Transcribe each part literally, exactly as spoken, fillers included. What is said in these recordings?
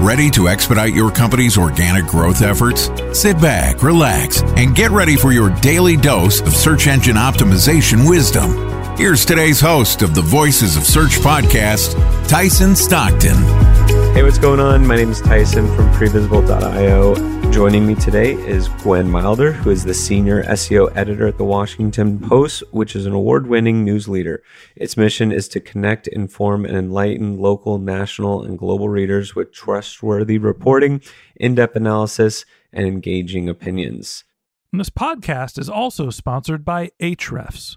Ready to expedite your company's organic growth efforts? Sit back, relax, and get ready for your daily dose of search engine optimization wisdom. Here's today's host of the Voices of Search Podcast, Tyson Stockton. Hey, what's going on? My name is Tyson from previsible dot io. Joining me today is Gwen Milder, who is the senior S E O editor at The Washington Post, which is an award-winning news leader. Its mission is to connect, inform, and enlighten local, national, and global readers with trustworthy reporting, in-depth analysis, and engaging opinions. And this podcast is also sponsored by Ahrefs.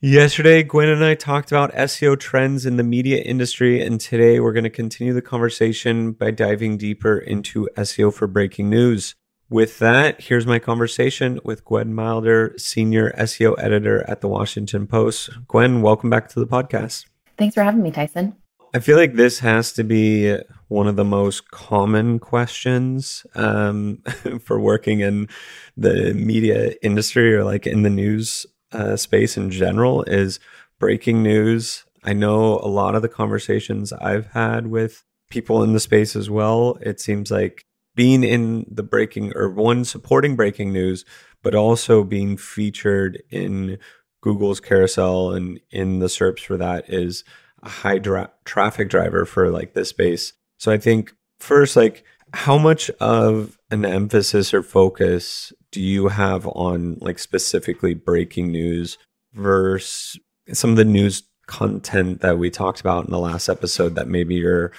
Yesterday, Gwen and I talked about S E O trends in the media industry, and today we're going to continue the conversation by diving deeper into S E O for breaking news. With that, here's my conversation with Gwen Milder, senior S E O editor at The Washington Post. Gwen, welcome back to the podcast. Thanks for having me, Tyson. I feel like this has to be one of the most common questions um, for working in the media industry or like in the news Uh, space in general, is breaking news. I know a lot of the conversations I've had with people in the space as well, it seems like being in the breaking, or one, supporting breaking news, but also being featured in Google's carousel and in the S E R Ps for that is a high dra- traffic driver for like this space. So I think first, like, how much of an emphasis or focus do you have on like specifically breaking news versus some of the news content that we talked about in the last episode that maybe you're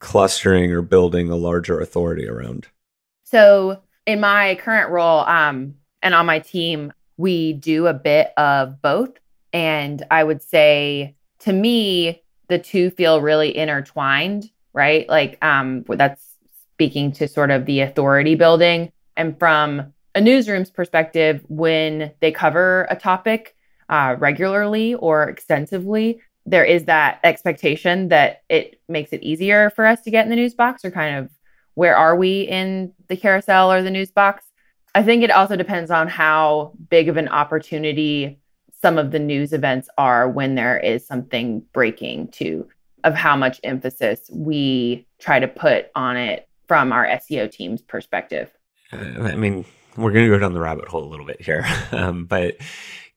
clustering or building a larger authority around? So in my current role um, and on my team, we do a bit of both. And I would say to me, the two feel really intertwined, right? Like um, that's speaking to sort of the authority building. And from a newsroom's perspective, when they cover a topic uh, regularly or extensively, there is that expectation that it makes it easier for us to get in the news box, or kind of where are we in the carousel or the news box. I think it also depends on how big of an opportunity some of the news events are when there is something breaking too, of how much emphasis we try to put on it from our S E O team's perspective. I mean, we're going to go down the rabbit hole a little bit here, um, but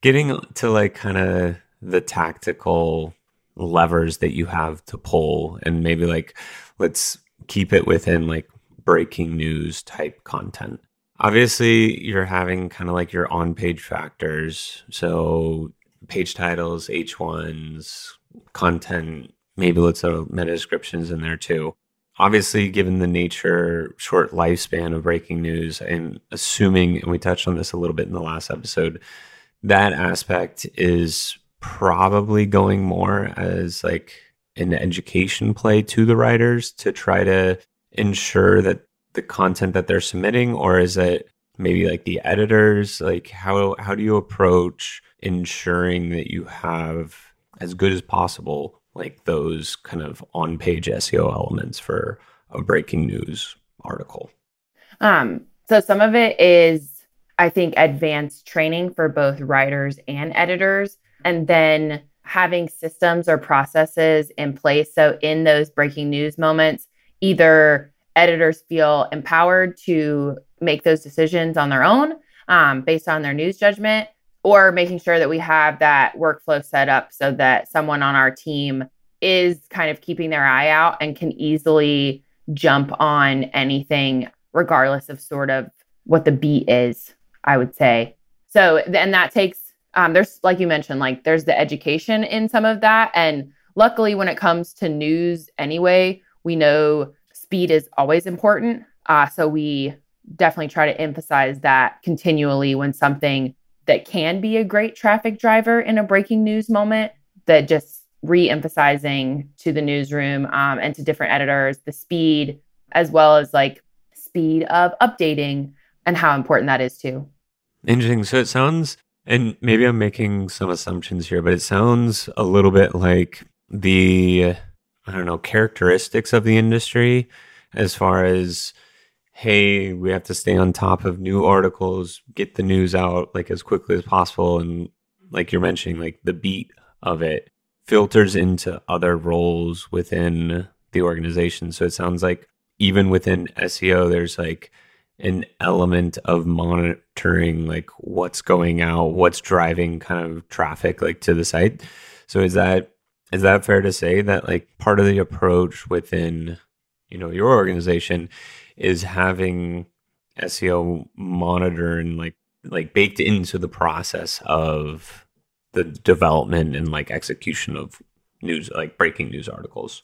getting to like kind of the tactical levers that you have to pull, and maybe like, let's keep it within like breaking news type content. Obviously, you're having kind of like your on-page factors. So page titles, H ones, content, maybe let's throw meta descriptions in there too. Obviously, given the nature, short lifespan of breaking news, I'm assuming, and we touched on this a little bit in the last episode, that aspect is probably going more as like an education play to the writers to try to ensure that the content that they're submitting, or is it maybe like the editors? Like how, how do you approach ensuring that you have as good as possible, like those kind of on-page S E O elements for a breaking news article? Um, so some of it is, I think, advanced training for both writers and editors, and then having systems or processes in place. So in those breaking news moments, either editors feel empowered to make those decisions on their own um, based on their news judgment, or making sure that we have that workflow set up so that someone on our team is kind of keeping their eye out and can easily jump on anything regardless of sort of what the beat is, I would say. So, and that takes, um, there's, like you mentioned, like there's the education in some of that. And luckily when it comes to news anyway, we know speed is always important. Uh, so we definitely try to emphasize that continually when something that can be a great traffic driver in a breaking news moment, that just re-emphasizing to the newsroom um, and to different editors, the speed, as well as like speed of updating and how important that is too. Interesting. So it sounds, and maybe I'm making some assumptions here, but it sounds a little bit like the, I don't know, characteristics of the industry as far as, hey, we have to stay on top of new articles, get the news out like as quickly as possible. And like you're mentioning, like the beat of it filters into other roles within the organization. So it sounds like even within S E O, there's like an element of monitoring, like what's going out, what's driving kind of traffic like to the site. So is that is that fair to say that like part of the approach within, you know, your organization is having S E O monitor and like like baked into the process of the development and like execution of news, like breaking news articles?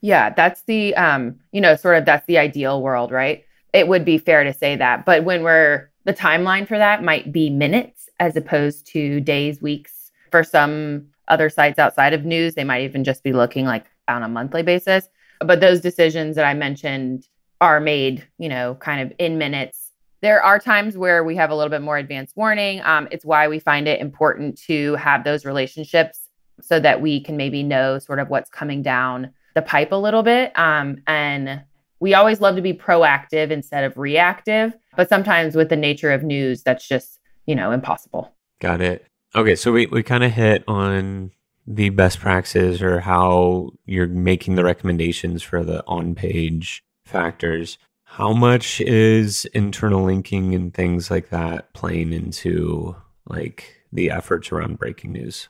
Yeah, that's the, um, you know, sort of that's the ideal world, right? It would be fair to say that. But when we're, the timeline for that might be minutes as opposed to days, weeks. For some other sites outside of news, they might even just be looking like on a monthly basis. But those decisions that I mentioned are made, you know, kind of in minutes. There are times where we have a little bit more advanced warning. Um, it's why we find it important to have those relationships so that we can maybe know sort of what's coming down the pipe a little bit. Um, and we always love to be proactive instead of reactive, but sometimes with the nature of news, that's just, you know, impossible. Got it. Okay. So we, we kind of hit on the best practices or how you're making the recommendations for the on-page factors. How much is internal linking and things like that playing into like the efforts around breaking news?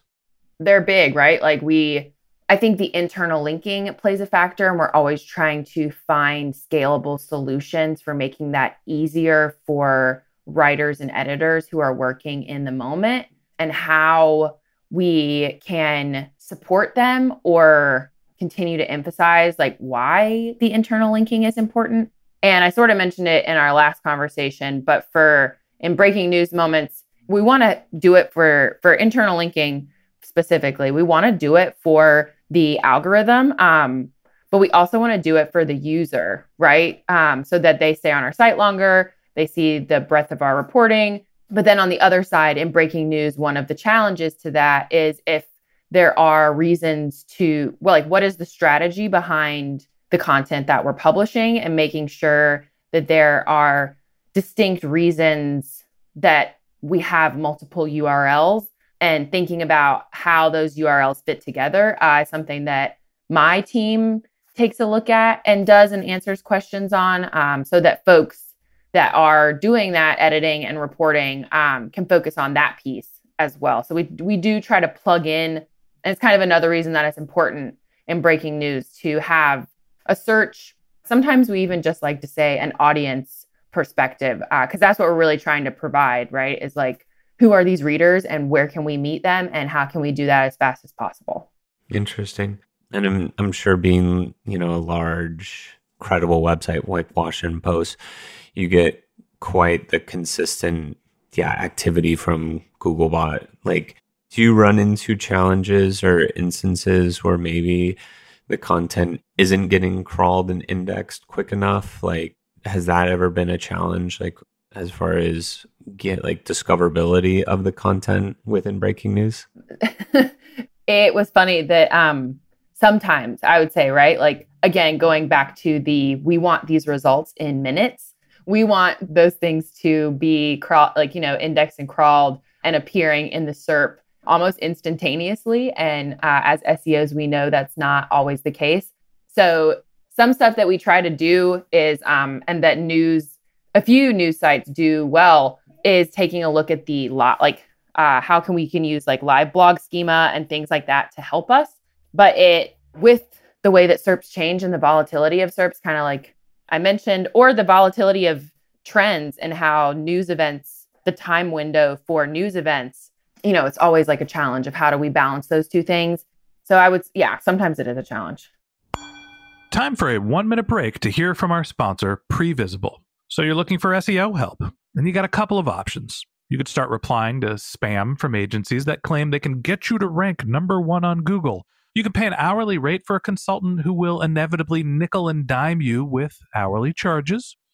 They're big, right? Like we, I think the internal linking plays a factor, and we're always trying to find scalable solutions for making that easier for writers and editors who are working in the moment, and how we can support them or continue to emphasize like why the internal linking is important. And I sort of mentioned it in our last conversation, but for in breaking news moments, we want to do it for, for internal linking specifically. We want to do it for the algorithm, um, but we also want to do it for the user, right? Um, so that they stay on our site longer, they see the breadth of our reporting. But then on the other side, in breaking news, one of the challenges to that is if there are reasons to, well, like what is the strategy behind the content that we're publishing, and making sure that there are distinct reasons that we have multiple U R Ls, and thinking about how those U R Ls fit together uh, is something that my team takes a look at and does and answers questions on um, so that folks that are doing that editing and reporting um, can focus on that piece as well. So we we do try to plug in. And it's kind of another reason that it's important in breaking news to have a search. Sometimes we even just like to say an audience perspective, because uh, that's what we're really trying to provide, right? Is like, who are these readers and where can we meet them and how can we do that as fast as possible? Interesting. And I'm, I'm sure being, you know, a large, credible website like Washington Post, you get quite the consistent yeah, activity from Googlebot. Like, do you run into challenges or instances where maybe the content isn't getting crawled and indexed quick enough? Like, has that ever been a challenge, like as far as get like discoverability of the content within breaking news? It was funny that um, sometimes I would say, right, like, again, going back to the, we want these results in minutes. We want those things to be crawl, like, you know, indexed and crawled and appearing in the SERP almost instantaneously. And uh, as S E Os, we know that's not always the case. So some stuff that we try to do is, um, and that news, a few news sites do well, is taking a look at the lot, like uh, how can we can use like live blog schema and things like that to help us. But it, with the way that SERPs change and the volatility of SERPs, kind of like I mentioned, or the volatility of trends and how news events, the time window for news events, you know, it's always like a challenge of how do we balance those two things. So I would, yeah, sometimes it is a challenge. Time for a one minute break to hear from our sponsor, Previsible. So you're looking for S E O help, and you got a couple of options. You could start replying to spam from agencies that claim they can get you to rank number one on Google. You can pay an hourly rate for a consultant who will inevitably nickel and dime you with hourly charges.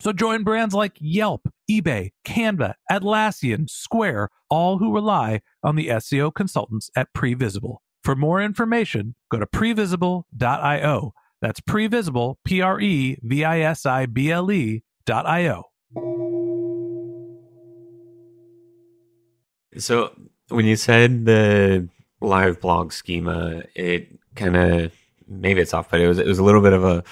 So join brands like Yelp, eBay, Canva, Atlassian, Square, all who rely on the S E O consultants at Previsible. For more information, go to previsible dot io. That's Previsible, P R E V I S I B L E dot I-O. So when you said the live blog schema, it kind of, maybe it's off, but it was it was a little bit of a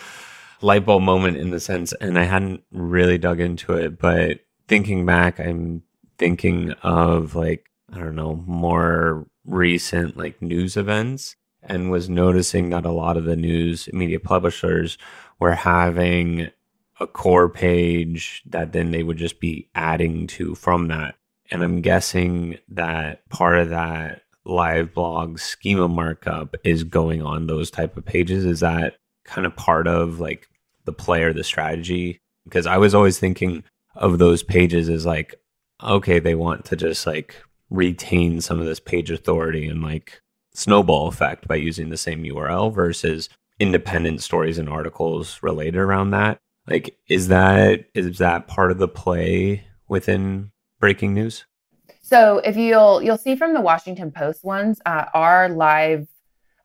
light bulb moment in the sense, and I hadn't really dug into it, but thinking back, I'm thinking of like, I don't know, more recent like news events, and was noticing that a lot of the news media publishers were having a core page that then they would just be adding to from that. And I'm guessing that part of that live blog schema markup is going on those type of pages. Is that kind of part of like the play or the strategy? Because I was always thinking of those pages as like, okay, they want to just like retain some of this page authority and like snowball effect by using the same U R L versus independent stories and articles related around that. Like, is that is that part of the play within breaking news? So if you'll you'll see from the Washington Post ones, uh, our live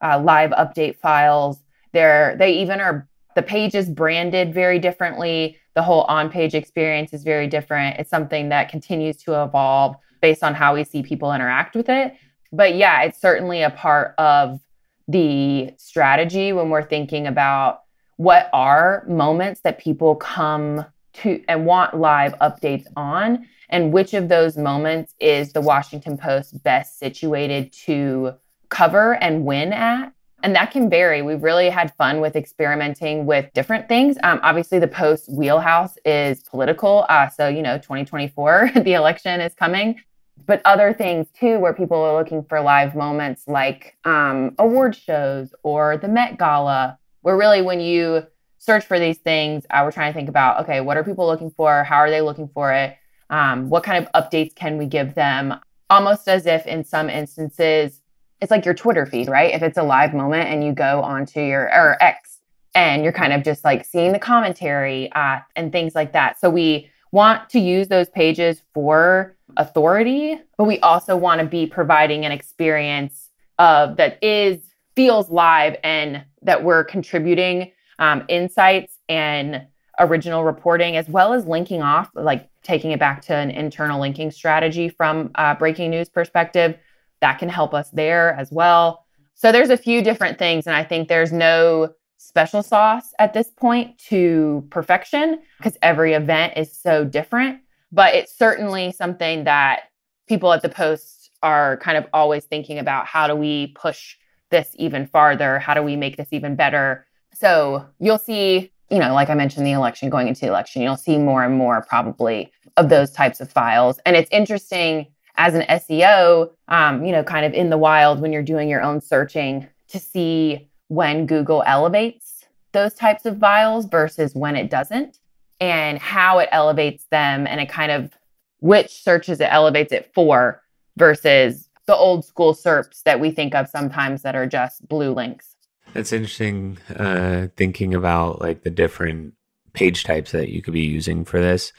uh, live update files, they're they even are the pages branded very differently. The whole on-page experience is very different. It's something that continues to evolve based on how we see people interact with it. But yeah, it's certainly a part of the strategy when we're thinking about what are moments that people come to and want live updates on, and which of those moments is the Washington Post best situated to cover and win at. And that can vary. We've really had fun with experimenting with different things. Um, obviously, the Post wheelhouse is political. Uh, so, you know, twenty twenty-four, the election is coming. But other things, too, where people are looking for live moments like um, award shows or the Met Gala, where really when you search for these things, uh, we're trying to think about, okay, what are people looking for? How are they looking for it? Um, what kind of updates can we give them? Almost as if in some instances, it's like your Twitter feed, right? If it's a live moment and you go onto your or X and you're kind of just like seeing the commentary uh, and things like that. So we want to use those pages for authority, but we also want to be providing an experience of that is feels live and that we're contributing um, insights and original reporting, as well as linking off, like taking it back to an internal linking strategy from a breaking news perspective that can help us there as well. So there's a few different things. And I think there's no special sauce at this point to perfection because every event is so different. But it's certainly something that people at the Post are kind of always thinking about. How do we push this even farther? How do we make this even better? So you'll see, you know, like I mentioned, the election, going into the election, you'll see more and more probably of those types of files. And it's interesting as an S E O, um, you know, kind of in the wild when you're doing your own searching to see when Google elevates those types of files versus when it doesn't and how it elevates them and it kind of which searches it elevates it for versus the old school S E R Ps that we think of sometimes that are just blue links. That's interesting, uh, thinking about like the different page types that you could be using for this.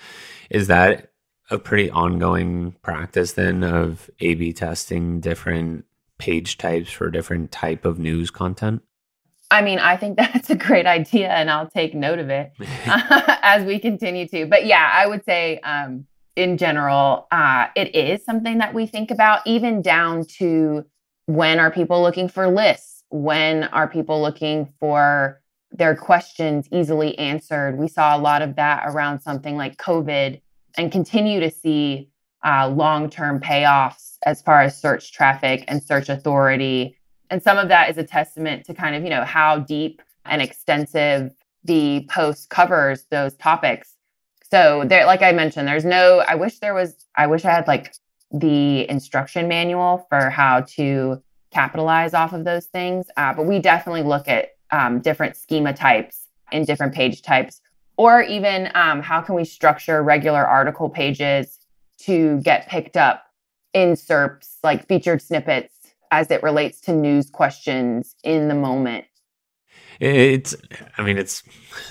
Is that a pretty ongoing practice then of A B testing different page types for different type of news content? I mean, I think that's a great idea and I'll take note of it uh, as we continue to. But yeah, I would say um, in general, uh, it is something that we think about, even down to when are people looking for lists? When are people looking for their questions easily answered? We saw a lot of that around something like COVID and continue to see uh, long-term payoffs as far as search traffic and search authority. And some of that is a testament to kind of, you know, how deep and extensive the Post covers those topics. So there, like I mentioned, there's no, I wish there was, I wish I had like the instruction manual for how to capitalize off of those things. Uh, but we definitely look at um, different schema types and different page types. Or even um, how can we structure regular article pages to get picked up in S E R Ps, like featured snippets, as it relates to news questions in the moment. It's, I mean, it's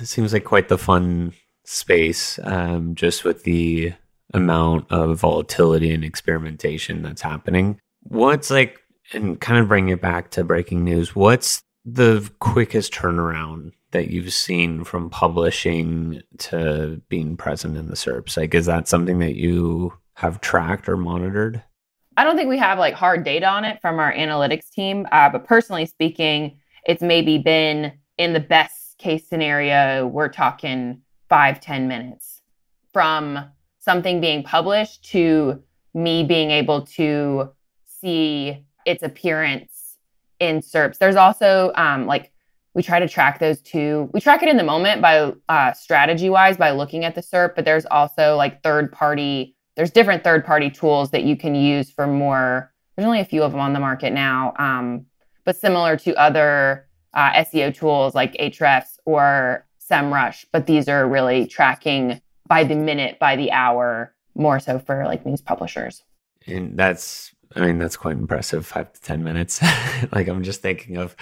it seems like quite the fun space, um, just with the amount of volatility and experimentation that's happening. What's like, and kind of bringing it back to breaking news, what's the quickest turnaround that you've seen from publishing to being present in the S E R Ps? Like, is that something that you have tracked or monitored? I don't think we have like hard data on it from our analytics team. Uh, but personally speaking, it's maybe been in the best case scenario, we're talking five, ten minutes from something being published to me being able to see its appearance in S E R Ps. There's also um, like, we try to track those too. We track it in the moment by uh, strategy-wise by looking at the S E R P, but there's also like third-party, there's different third-party tools that you can use for more, there's only a few of them on the market now, um, but similar to other uh, S E O tools like Ahrefs or SEMrush, but these are really tracking by the minute, by the hour, more so for like news publishers. And that's, I mean, that's quite impressive, five to ten minutes. Like I'm just thinking of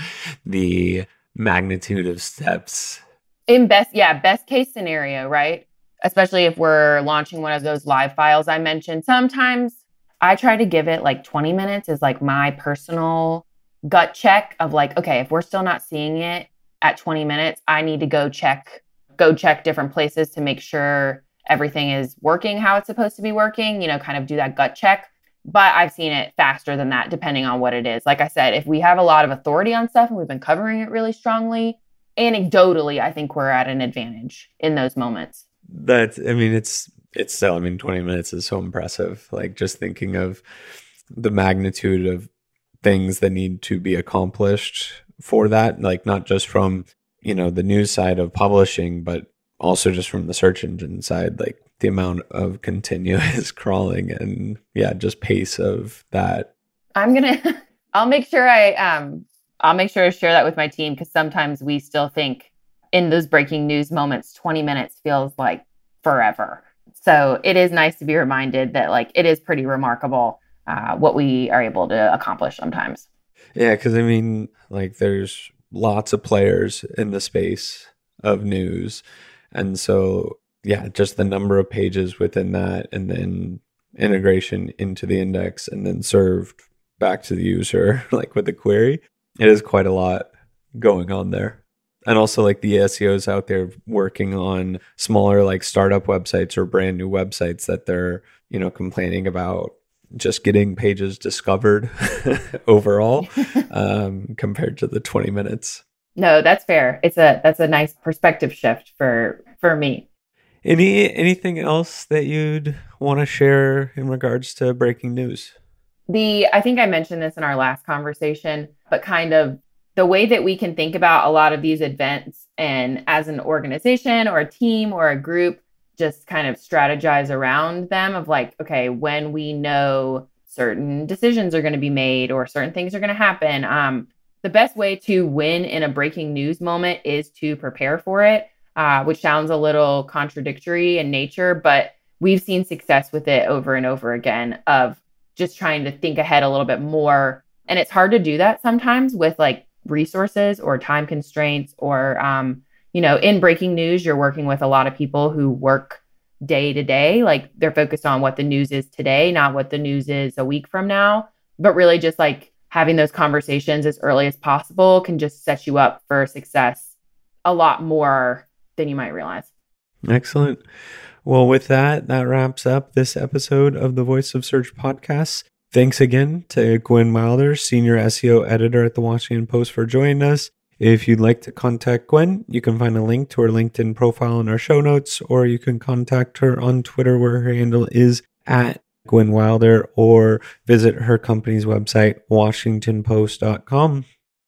the magnitude of steps in best yeah best case scenario, right? Especially if we're launching one of those live files I mentioned. Sometimes I try to give it like twenty minutes is like my personal gut check of like, okay, if we're still not seeing it at twenty minutes, I need to go check go check different places to make sure everything is working how it's supposed to be working, you know, kind of do that gut check. But I've seen it faster than that, depending on what it is. Like I said, if we have a lot of authority on stuff and we've been covering it really strongly, anecdotally, I think we're at an advantage in those moments. That's, I mean, it's, it's so, I mean, twenty minutes is so impressive. Like just thinking of the magnitude of things that need to be accomplished for that, like not just from, you know, the news side of publishing, but also just from the search engine side, like the amount of continuous crawling and yeah, just pace of that. I'm going to, I'll make sure I, um, I'll make sure to share that with my team. Cause sometimes we still think in those breaking news moments, twenty minutes feels like forever. So it is nice to be reminded that like, it is pretty remarkable uh, what we are able to accomplish sometimes. Yeah. Cause I mean, like there's lots of players in the space of news. And so, yeah, just the number of pages within that and then integration into the index and then served back to the user, like with a query, it is quite a lot going on there. And also like the S E Os out there working on smaller like startup websites or brand new websites that they're, you know, complaining about just getting pages discovered overall um, compared to the twenty minutes. No, that's fair. It's a that's a nice perspective shift for for me. Any anything else that you'd want to share in regards to breaking news? The I think I mentioned this in our last conversation, but kind of the way that we can think about a lot of these events and as an organization or a team or a group, just kind of strategize around them of like, okay, when we know certain decisions are going to be made or certain things are going to happen, um, the best way to win in a breaking news moment is to prepare for it, uh, which sounds a little contradictory in nature, but we've seen success with it over and over again of just trying to think ahead a little bit more. And it's hard to do that sometimes with like resources or time constraints or, um, you know, in breaking news, you're working with a lot of people who work day to day. Like they're focused on what the news is today, not what the news is a week from now, but really just like having those conversations as early as possible can just set you up for success a lot more than you might realize. Excellent. Well, with that, that wraps up this episode of the Voice of Search podcast. Thanks again to Gwen Milder, Senior S E O Editor at The Washington Post, for joining us. If you'd like to contact Gwen, you can find a link to her LinkedIn profile in our show notes, or you can contact her on Twitter where her handle is at Gwen Wilder, or visit her company's website, washington post dot com.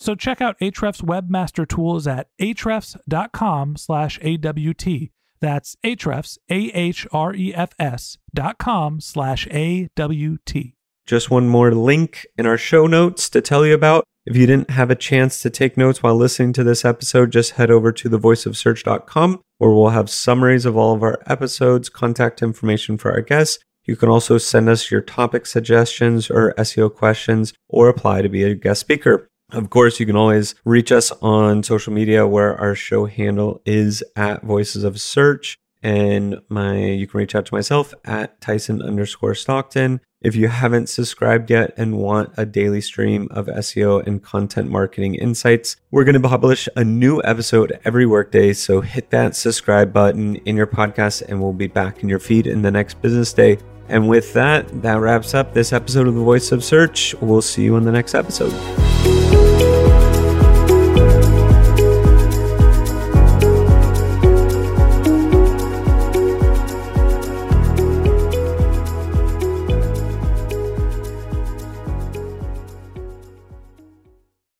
So check out Ahrefs Webmaster Tools at ahrefs dot com slash A W T. That's Ahrefs, A H R E F S dot com slash A W T. Just one more link in our show notes to tell you about. If you didn't have a chance to take notes while listening to this episode, just head over to the voice of search dot com, where we'll have summaries of all of our episodes, contact information for our guests. You can also send us your topic suggestions or S E O questions, or apply to be a guest speaker. Of course, you can always reach us on social media, where our show handle is at Voices of Search. And my you can reach out to myself at Tyson underscore Stockton. If you haven't subscribed yet and want a daily stream of S E O and content marketing insights, we're going to publish a new episode every workday. So hit that subscribe button in your podcast and we'll be back in your feed in the next business day. And with that, that wraps up this episode of The Voice of Search. We'll see you in the next episode.